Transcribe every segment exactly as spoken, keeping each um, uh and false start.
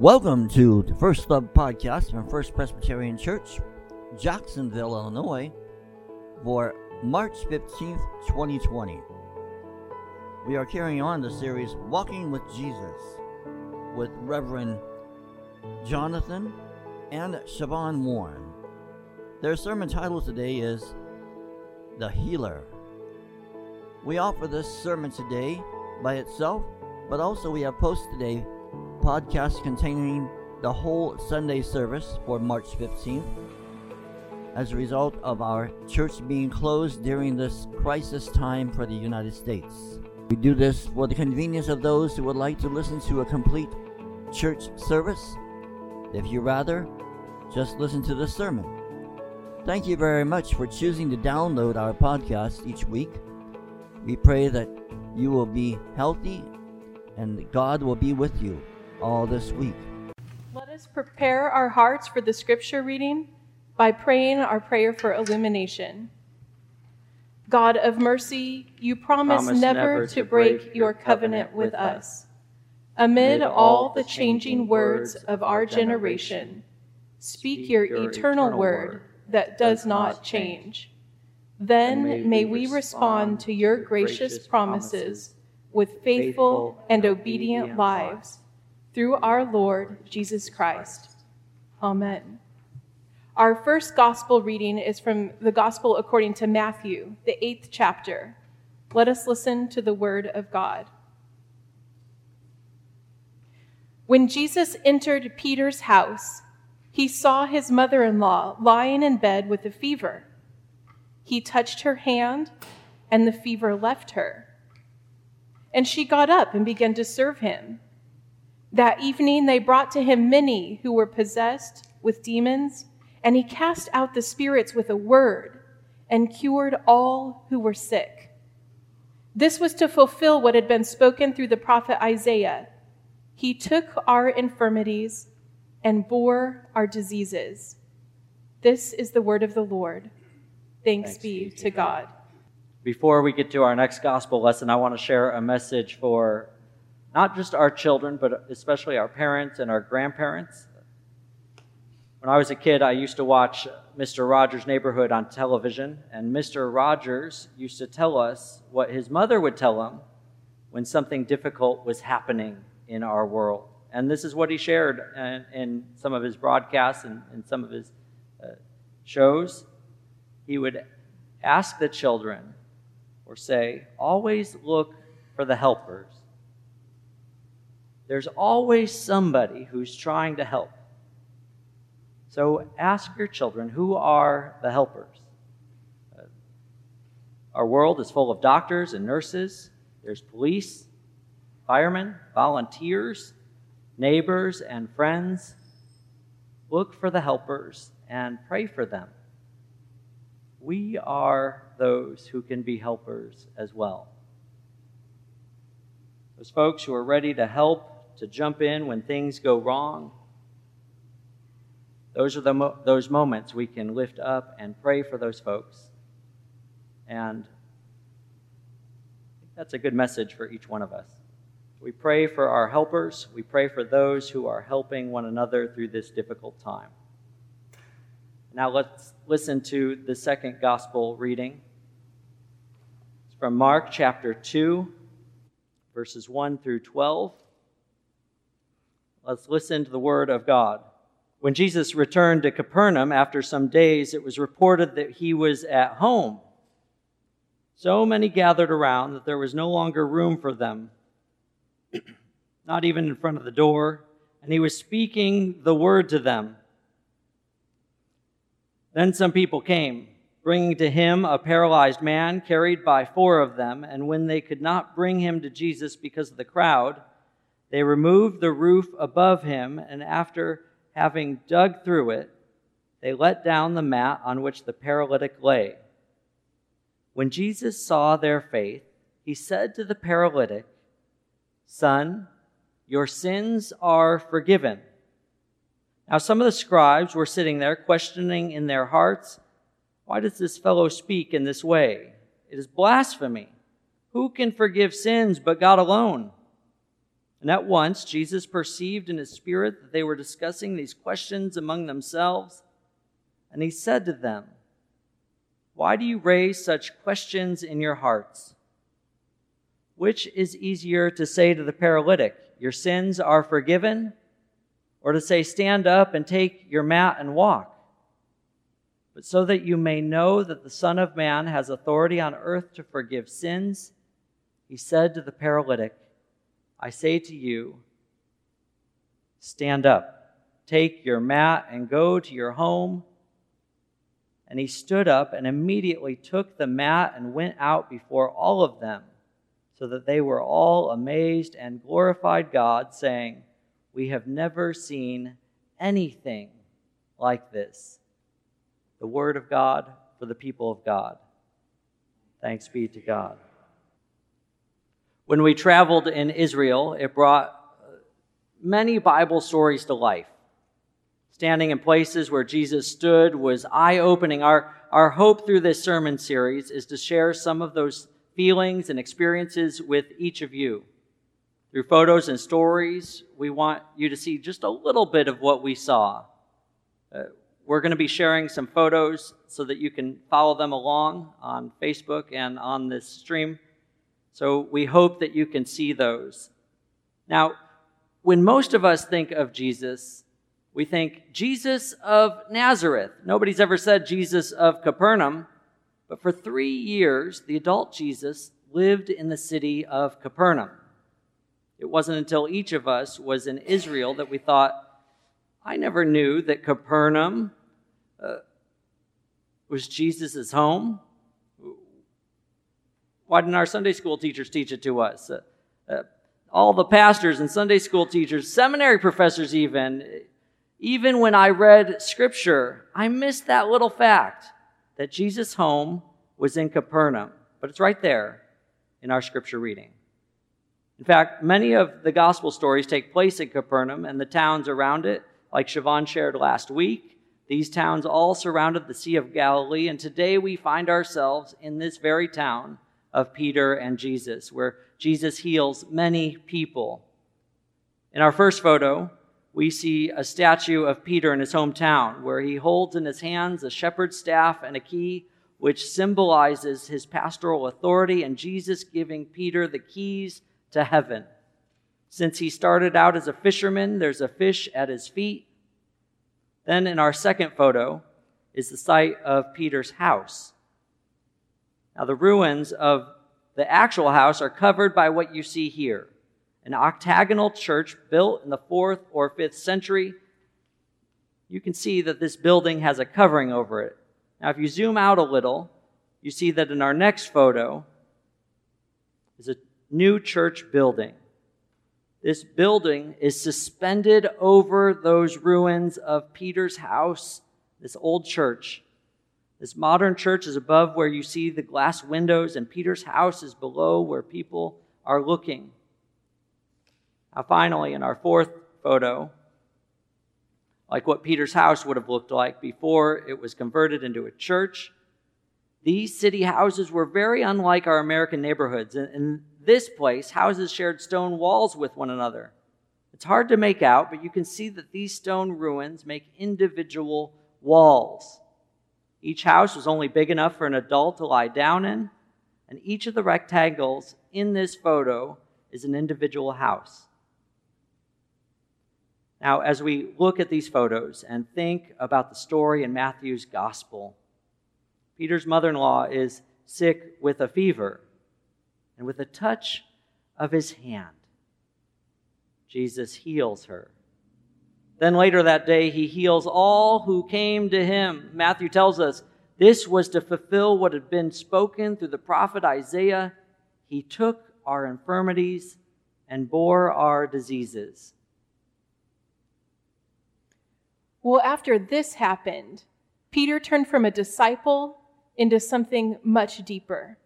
Welcome to the First Love Podcast from First Presbyterian Church, Jacksonville, Illinois, for March fifteenth, twenty twenty. We are carrying on the series Walking with Jesus with Reverend Jonathan and Siobhan Warren. Their sermon title today is The Healer. We offer this sermon today by itself, but also we have posted today podcast containing the whole Sunday service for March fifteenth as a result of our church being closed during this crisis time for the United States. We do this for the convenience of those who would like to listen to a complete church service. If you rather, just listen to this sermon. Thank you very much for choosing to download our podcast each week. We pray that you will be healthy and God will be with you all this week. Let us prepare our hearts for the scripture reading by praying our prayer for illumination. God of mercy, you promise, promise never, never to break, break your covenant, covenant with us. Amid all the changing words of our generation, speak your eternal word that does not change. Then may we respond to your gracious promises with faithful and obedient lives, through our Lord Jesus Christ. Amen. Our first gospel reading is from the gospel according to Matthew, the eighth chapter. Let us listen to the word of God. When Jesus entered Peter's house, he saw his mother-in-law lying in bed with a fever. He touched her hand, and the fever left her. And she got up and began to serve him. That evening they brought to him many who were possessed with demons, and he cast out the spirits with a word and cured all who were sick. This was to fulfill what had been spoken through the prophet Isaiah. He took our infirmities and bore our diseases. This is the word of the Lord. Thanks, Thanks be to God. Before we get to our next gospel lesson, I want to share a message for not just our children, but especially our parents and our grandparents. When I was a kid, I used to watch Mister Rogers' Neighborhood on television, and Mister Rogers used to tell us what his mother would tell him when something difficult was happening in our world. And this is what he shared in, in some of his broadcasts and in some of his uh, shows. He would ask the children, or say, always look for the helpers. There's always somebody who's trying to help. So ask your children, who are the helpers? Uh, our world is full of doctors and nurses. There's police, firemen, volunteers, neighbors, and friends. Look for the helpers and pray for them. We are those who can be helpers as well. Those folks who are ready to help, to jump in when things go wrong. Those are the mo- those moments we can lift up and pray for those folks. And that's a good message for each one of us. We pray for our helpers. We pray for those who are helping one another through this difficult time. Now let's listen to the second gospel reading. It's from Mark chapter two, verses one through twelve. Let's listen to the word of God. When Jesus returned to Capernaum after some days, it was reported that he was at home. So many gathered around that there was no longer room for them, not even in front of the door, and he was speaking the word to them. Then some people came, bringing to him a paralyzed man carried by four of them, and when they could not bring him to Jesus because of the crowd, they removed the roof above him, and after having dug through it, they let down the mat on which the paralytic lay. When Jesus saw their faith, he said to the paralytic, "Son, your sins are forgiven." Now some of the scribes were sitting there questioning in their hearts, "Why does this fellow speak in this way? It is blasphemy. Who can forgive sins but God alone?" And at once Jesus perceived in his spirit that they were discussing these questions among themselves. And he said to them, "Why do you raise such questions in your hearts? Which is easier to say to the paralytic, 'Your sins are forgiven,' or to say, 'Stand up and take your mat and walk'? But so that you may know that the Son of Man has authority on earth to forgive sins," he said to the paralytic, "I say to you, stand up, take your mat, and go to your home." And he stood up and immediately took the mat and went out before all of them, so that they were all amazed and glorified God, saying, "We have never seen anything like this." The word of God for the people of God. Thanks be to God. When we traveled in Israel, it brought many Bible stories to life. Standing in places where Jesus stood was eye-opening. Our, our hope through this sermon series is to share some of those feelings and experiences with each of you. Through photos and stories, we want you to see just a little bit of what we saw. Uh, we're going to be sharing some photos so that you can follow them along on Facebook and on this stream. So we hope that you can see those. Now, when most of us think of Jesus, we think Jesus of Nazareth. Nobody's ever said Jesus of Capernaum. But for three years, the adult Jesus lived in the city of Capernaum. It wasn't until each of us was in Israel that we thought, I never knew that Capernaum uh, was Jesus' home. Why didn't our Sunday school teachers teach it to us? Uh, uh, all the pastors and Sunday school teachers, seminary professors even, even when I read Scripture, I missed that little fact that Jesus' home was in Capernaum. But it's right there in our Scripture reading. In fact, many of the gospel stories take place in Capernaum and the towns around it, like Siobhan shared last week. These towns all surrounded the Sea of Galilee, and today we find ourselves in this very town of Peter and Jesus, where Jesus heals many people. In our first photo, we see a statue of Peter in his hometown, where he holds in his hands a shepherd's staff and a key, which symbolizes his pastoral authority and Jesus giving Peter the keys to heaven. Since he started out as a fisherman, there's a fish at his feet. Then in our second photo is the site of Peter's house. Now, the ruins of the actual house are covered by what you see here, an octagonal church built in the fourth or fifth century. You can see that this building has a covering over it. Now, if you zoom out a little, you see that in our next photo is a new church building. This building is suspended over those ruins of Peter's house, this old church. This modern church is above where you see the glass windows, and Peter's house is below where people are looking. Now, finally, in our fourth photo, like what Peter's house would have looked like before it was converted into a church, these city houses were very unlike our American neighborhoods. In this place, houses shared stone walls with one another. It's hard to make out, but you can see that these stone ruins make individual walls. Each house was only big enough for an adult to lie down in, and each of the rectangles in this photo is an individual house. Now, as we look at these photos and think about the story in Matthew's gospel, Peter's mother-in-law is sick with a fever, and with a touch of his hand, Jesus heals her. Then later that day, he heals all who came to him. Matthew tells us this was to fulfill what had been spoken through the prophet Isaiah. He took our infirmities and bore our diseases. Well, after this happened, Peter turned from a disciple into something much deeper.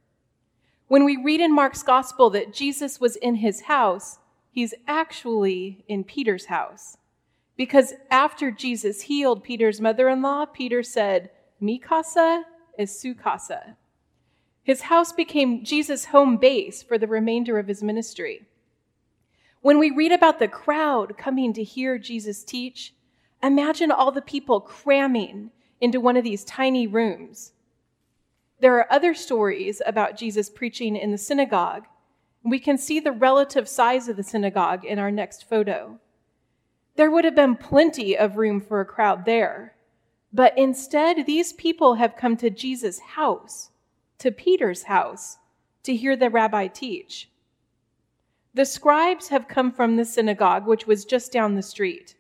When we read in Mark's gospel that Jesus was in his house, he's actually in Peter's house. Because after Jesus healed Peter's mother-in-law, Peter said, "Mi casa es su casa." His house became Jesus' home base for the remainder of his ministry. When we read about the crowd coming to hear Jesus teach, imagine all the people cramming into one of these tiny rooms. There are other stories about Jesus preaching in the synagogue. We can see the relative size of the synagogue in our next photo. There would have been plenty of room for a crowd there, but instead these people have come to Jesus' house, to Peter's house, to hear the rabbi teach. The scribes have come from the synagogue, which was just down the street.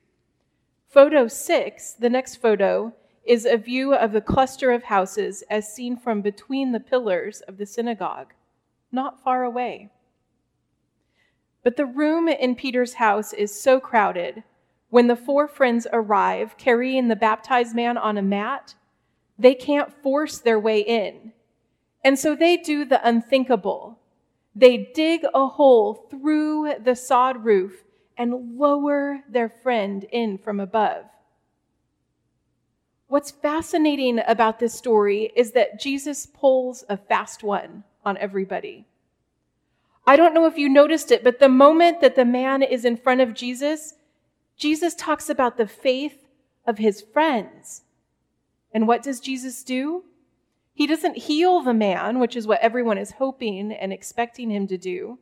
Photo six, the next photo, is a view of the cluster of houses as seen from between the pillars of the synagogue, not far away. But the room in Peter's house is so crowded, when the four friends arrive carrying the baptized man on a mat, they can't force their way in. And so they do the unthinkable. They dig a hole through the sod roof and lower their friend in from above. What's fascinating about this story is that Jesus pulls a fast one on everybody. I don't know if you noticed it, but the moment that the man is in front of Jesus, Jesus talks about the faith of his friends. And what does Jesus do? He doesn't heal the man, which is what everyone is hoping and expecting him to do.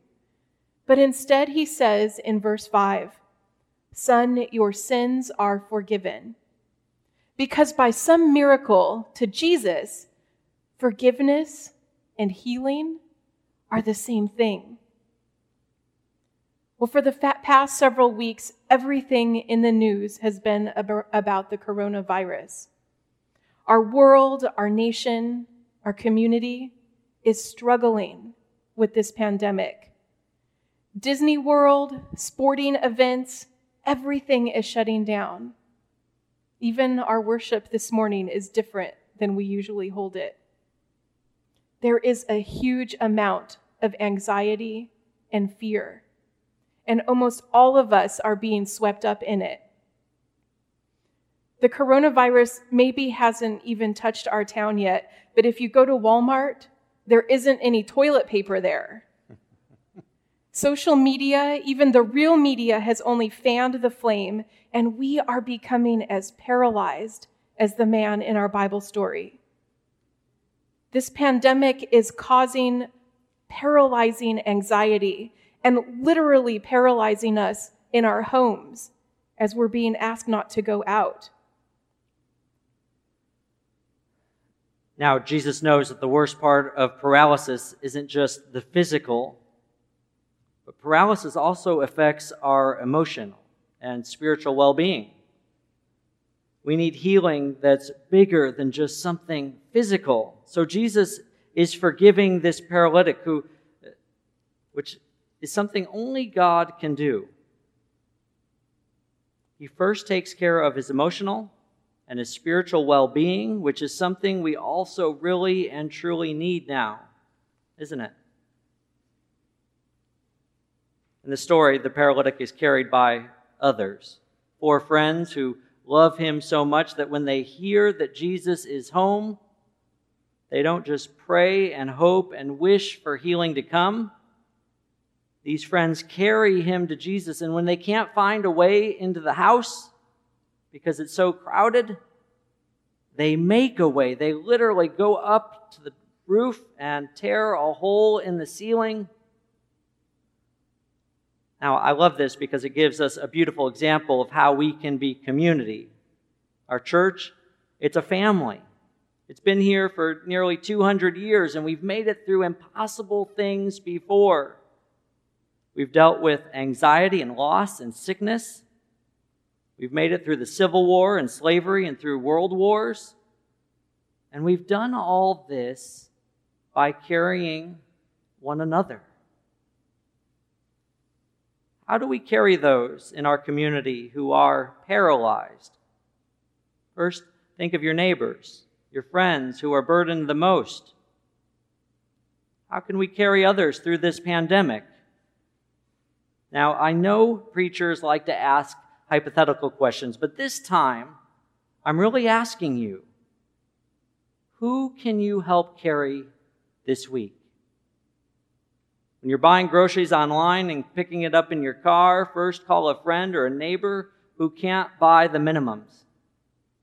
But instead, he says in verse five, "Son, your sins are forgiven." Because by some miracle to Jesus, forgiveness and healing are the same thing. Well, for the past several weeks, everything in the news has been about the coronavirus. Our world, our nation, our community is struggling with this pandemic. Disney World, sporting events, everything is shutting down. Even our worship this morning is different than we usually hold it. There is a huge amount of anxiety and fear, and almost all of us are being swept up in it. The coronavirus maybe hasn't even touched our town yet, but if you go to Walmart, there isn't any toilet paper there. Social media, even the real media, has only fanned the flame, and we are becoming as paralyzed as the man in our Bible story. This pandemic is causing paralyzing anxiety and literally paralyzing us in our homes as we're being asked not to go out. Now, Jesus knows that the worst part of paralysis isn't just the physical, but paralysis also affects our emotional and spiritual well-being. We need healing that's bigger than just something physical. So Jesus is forgiving this paralytic, who, which is something only God can do. He first takes care of his emotional and his spiritual well-being, which is something we also really and truly need now, isn't it? In the story, the paralytic is carried by others, four friends who love him so much that when they hear that Jesus is home, they don't just pray and hope and wish for healing to come. These friends carry him to Jesus, and when they can't find a way into the house because it's so crowded, they make a way. They literally go up to the roof and tear a hole in the ceiling. Now, I love this because it gives us a beautiful example of how we can be community. Our church, it's a family. It's been here for nearly two hundred years, and we've made it through impossible things before. We've dealt with anxiety and loss and sickness. We've made it through the Civil War and slavery and through world wars. And we've done all this by carrying one another. How do we carry those in our community who are paralyzed? First, think of your neighbors, your friends who are burdened the most. How can we carry others through this pandemic? Now, I know preachers like to ask hypothetical questions, but this time, I'm really asking you, who can you help carry this week? When you're buying groceries online and picking it up in your car, first call a friend or a neighbor who can't buy the minimums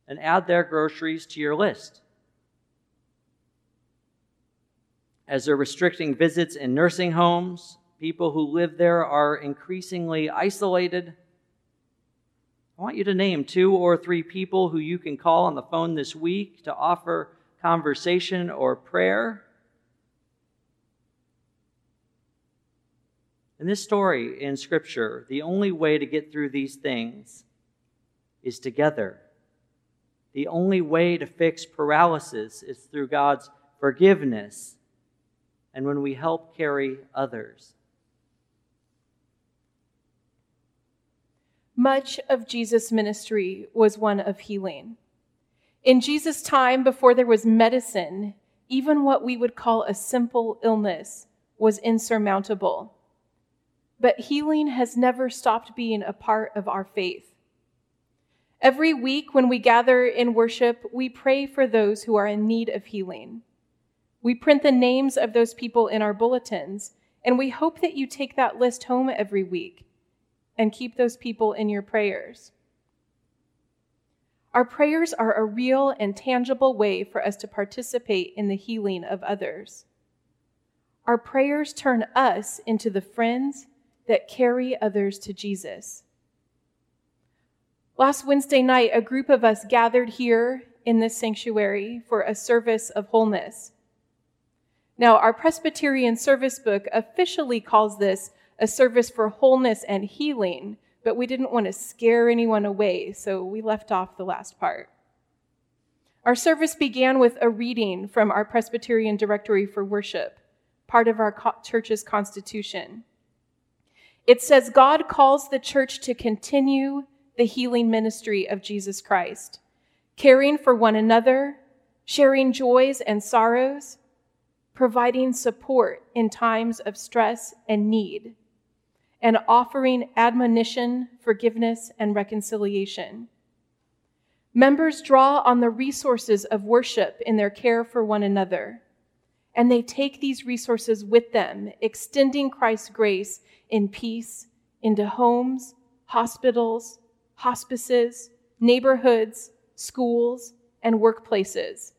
and add their groceries to your list. As they're restricting visits in nursing homes, people who live there are increasingly isolated. I want you to name two or three people who you can call on the phone this week to offer conversation or prayer. In this story in Scripture, the only way to get through these things is together. The only way to fix paralysis is through God's forgiveness and when we help carry others. Much of Jesus' ministry was one of healing. In Jesus' time, before there was medicine, even what we would call a simple illness was insurmountable. But healing has never stopped being a part of our faith. Every week when we gather in worship, we pray for those who are in need of healing. We print the names of those people in our bulletins, and we hope that you take that list home every week and keep those people in your prayers. Our prayers are a real and tangible way for us to participate in the healing of others. Our prayers turn us into the friends that carry others to Jesus. Last Wednesday night, a group of us gathered here in this sanctuary for a service of wholeness. Now, our Presbyterian service book officially calls this a service for wholeness and healing, but we didn't want to scare anyone away, so we left off the last part. Our service began with a reading from our Presbyterian Directory for Worship, part of our co- church's constitution. It says, God calls the church to continue the healing ministry of Jesus Christ, caring for one another, sharing joys and sorrows, providing support in times of stress and need, and offering admonition, forgiveness, and reconciliation. Members draw on the resources of worship in their care for one another, and they take these resources with them, extending Christ's grace in peace into homes, hospitals, hospices, neighborhoods, schools, and workplaces.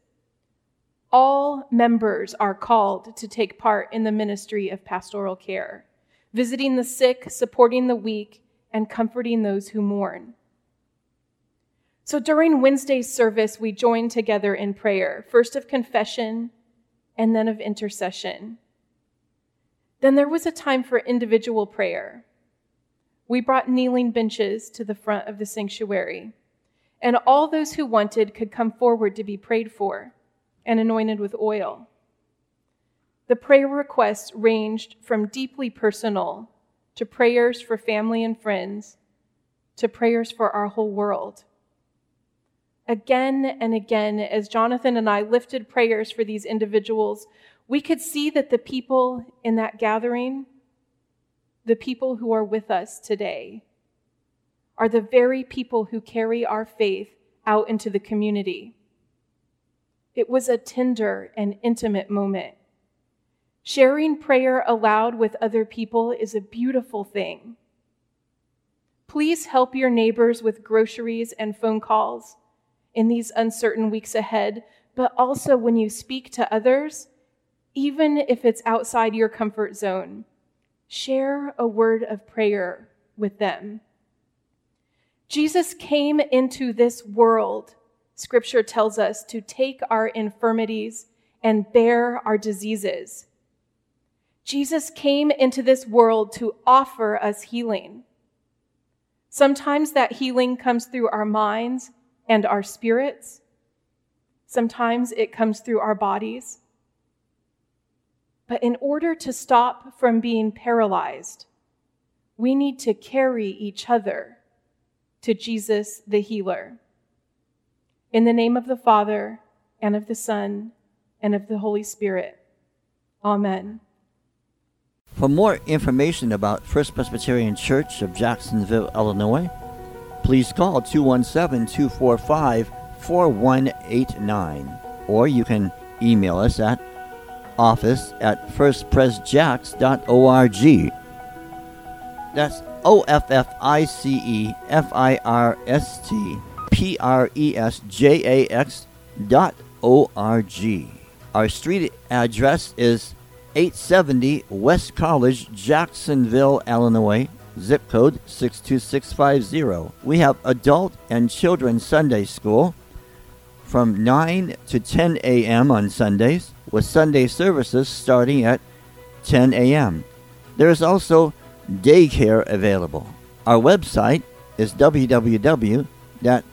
All members are called to take part in the ministry of pastoral care, visiting the sick, supporting the weak, and comforting those who mourn. So during Wednesday's service, we joined together in prayer, first of confession and then of intercession. Then there was a time for individual prayer. We brought kneeling benches to the front of the sanctuary, and all those who wanted could come forward to be prayed for and anointed with oil. The prayer requests ranged from deeply personal to prayers for family and friends to prayers for our whole world. Again and again, as Jonathan and I lifted prayers for these individuals, we could see that the people in that gathering, the people who are with us today, are the very people who carry our faith out into the community. It was a tender and intimate moment. Sharing prayer aloud with other people is a beautiful thing. Please help your neighbors with groceries and phone calls in these uncertain weeks ahead, but also when you speak to others, even if it's outside your comfort zone, share a word of prayer with them. Jesus came into this world, Scripture tells us, to take our infirmities and bear our diseases. Jesus came into this world to offer us healing. Sometimes that healing comes through our minds and our spirits. Sometimes it comes through our bodies. But in order to stop from being paralyzed, we need to carry each other to Jesus the healer. In the name of the Father, and of the Son, and of the Holy Spirit. Amen. For more information about First Presbyterian Church of Jacksonville, Illinois, please call two one seven, two four five, four one eight nine, or you can email us at office at first pres jax dot org. That's O F F I C E F I R S T P R E S J A X dot O R G. Our street address is eight seventy West College, Jacksonville, Illinois, zip code six two six five zero. We have adult and children's Sunday school from nine to ten a.m. on Sundays, with Sunday services starting at ten a.m. There is also daycare available. Our website is w w w dot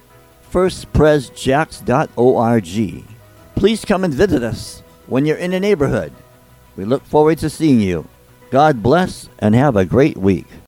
first pres jax dot org. Please come and visit us when you're in the neighborhood. We look forward to seeing you. God bless and have a great week.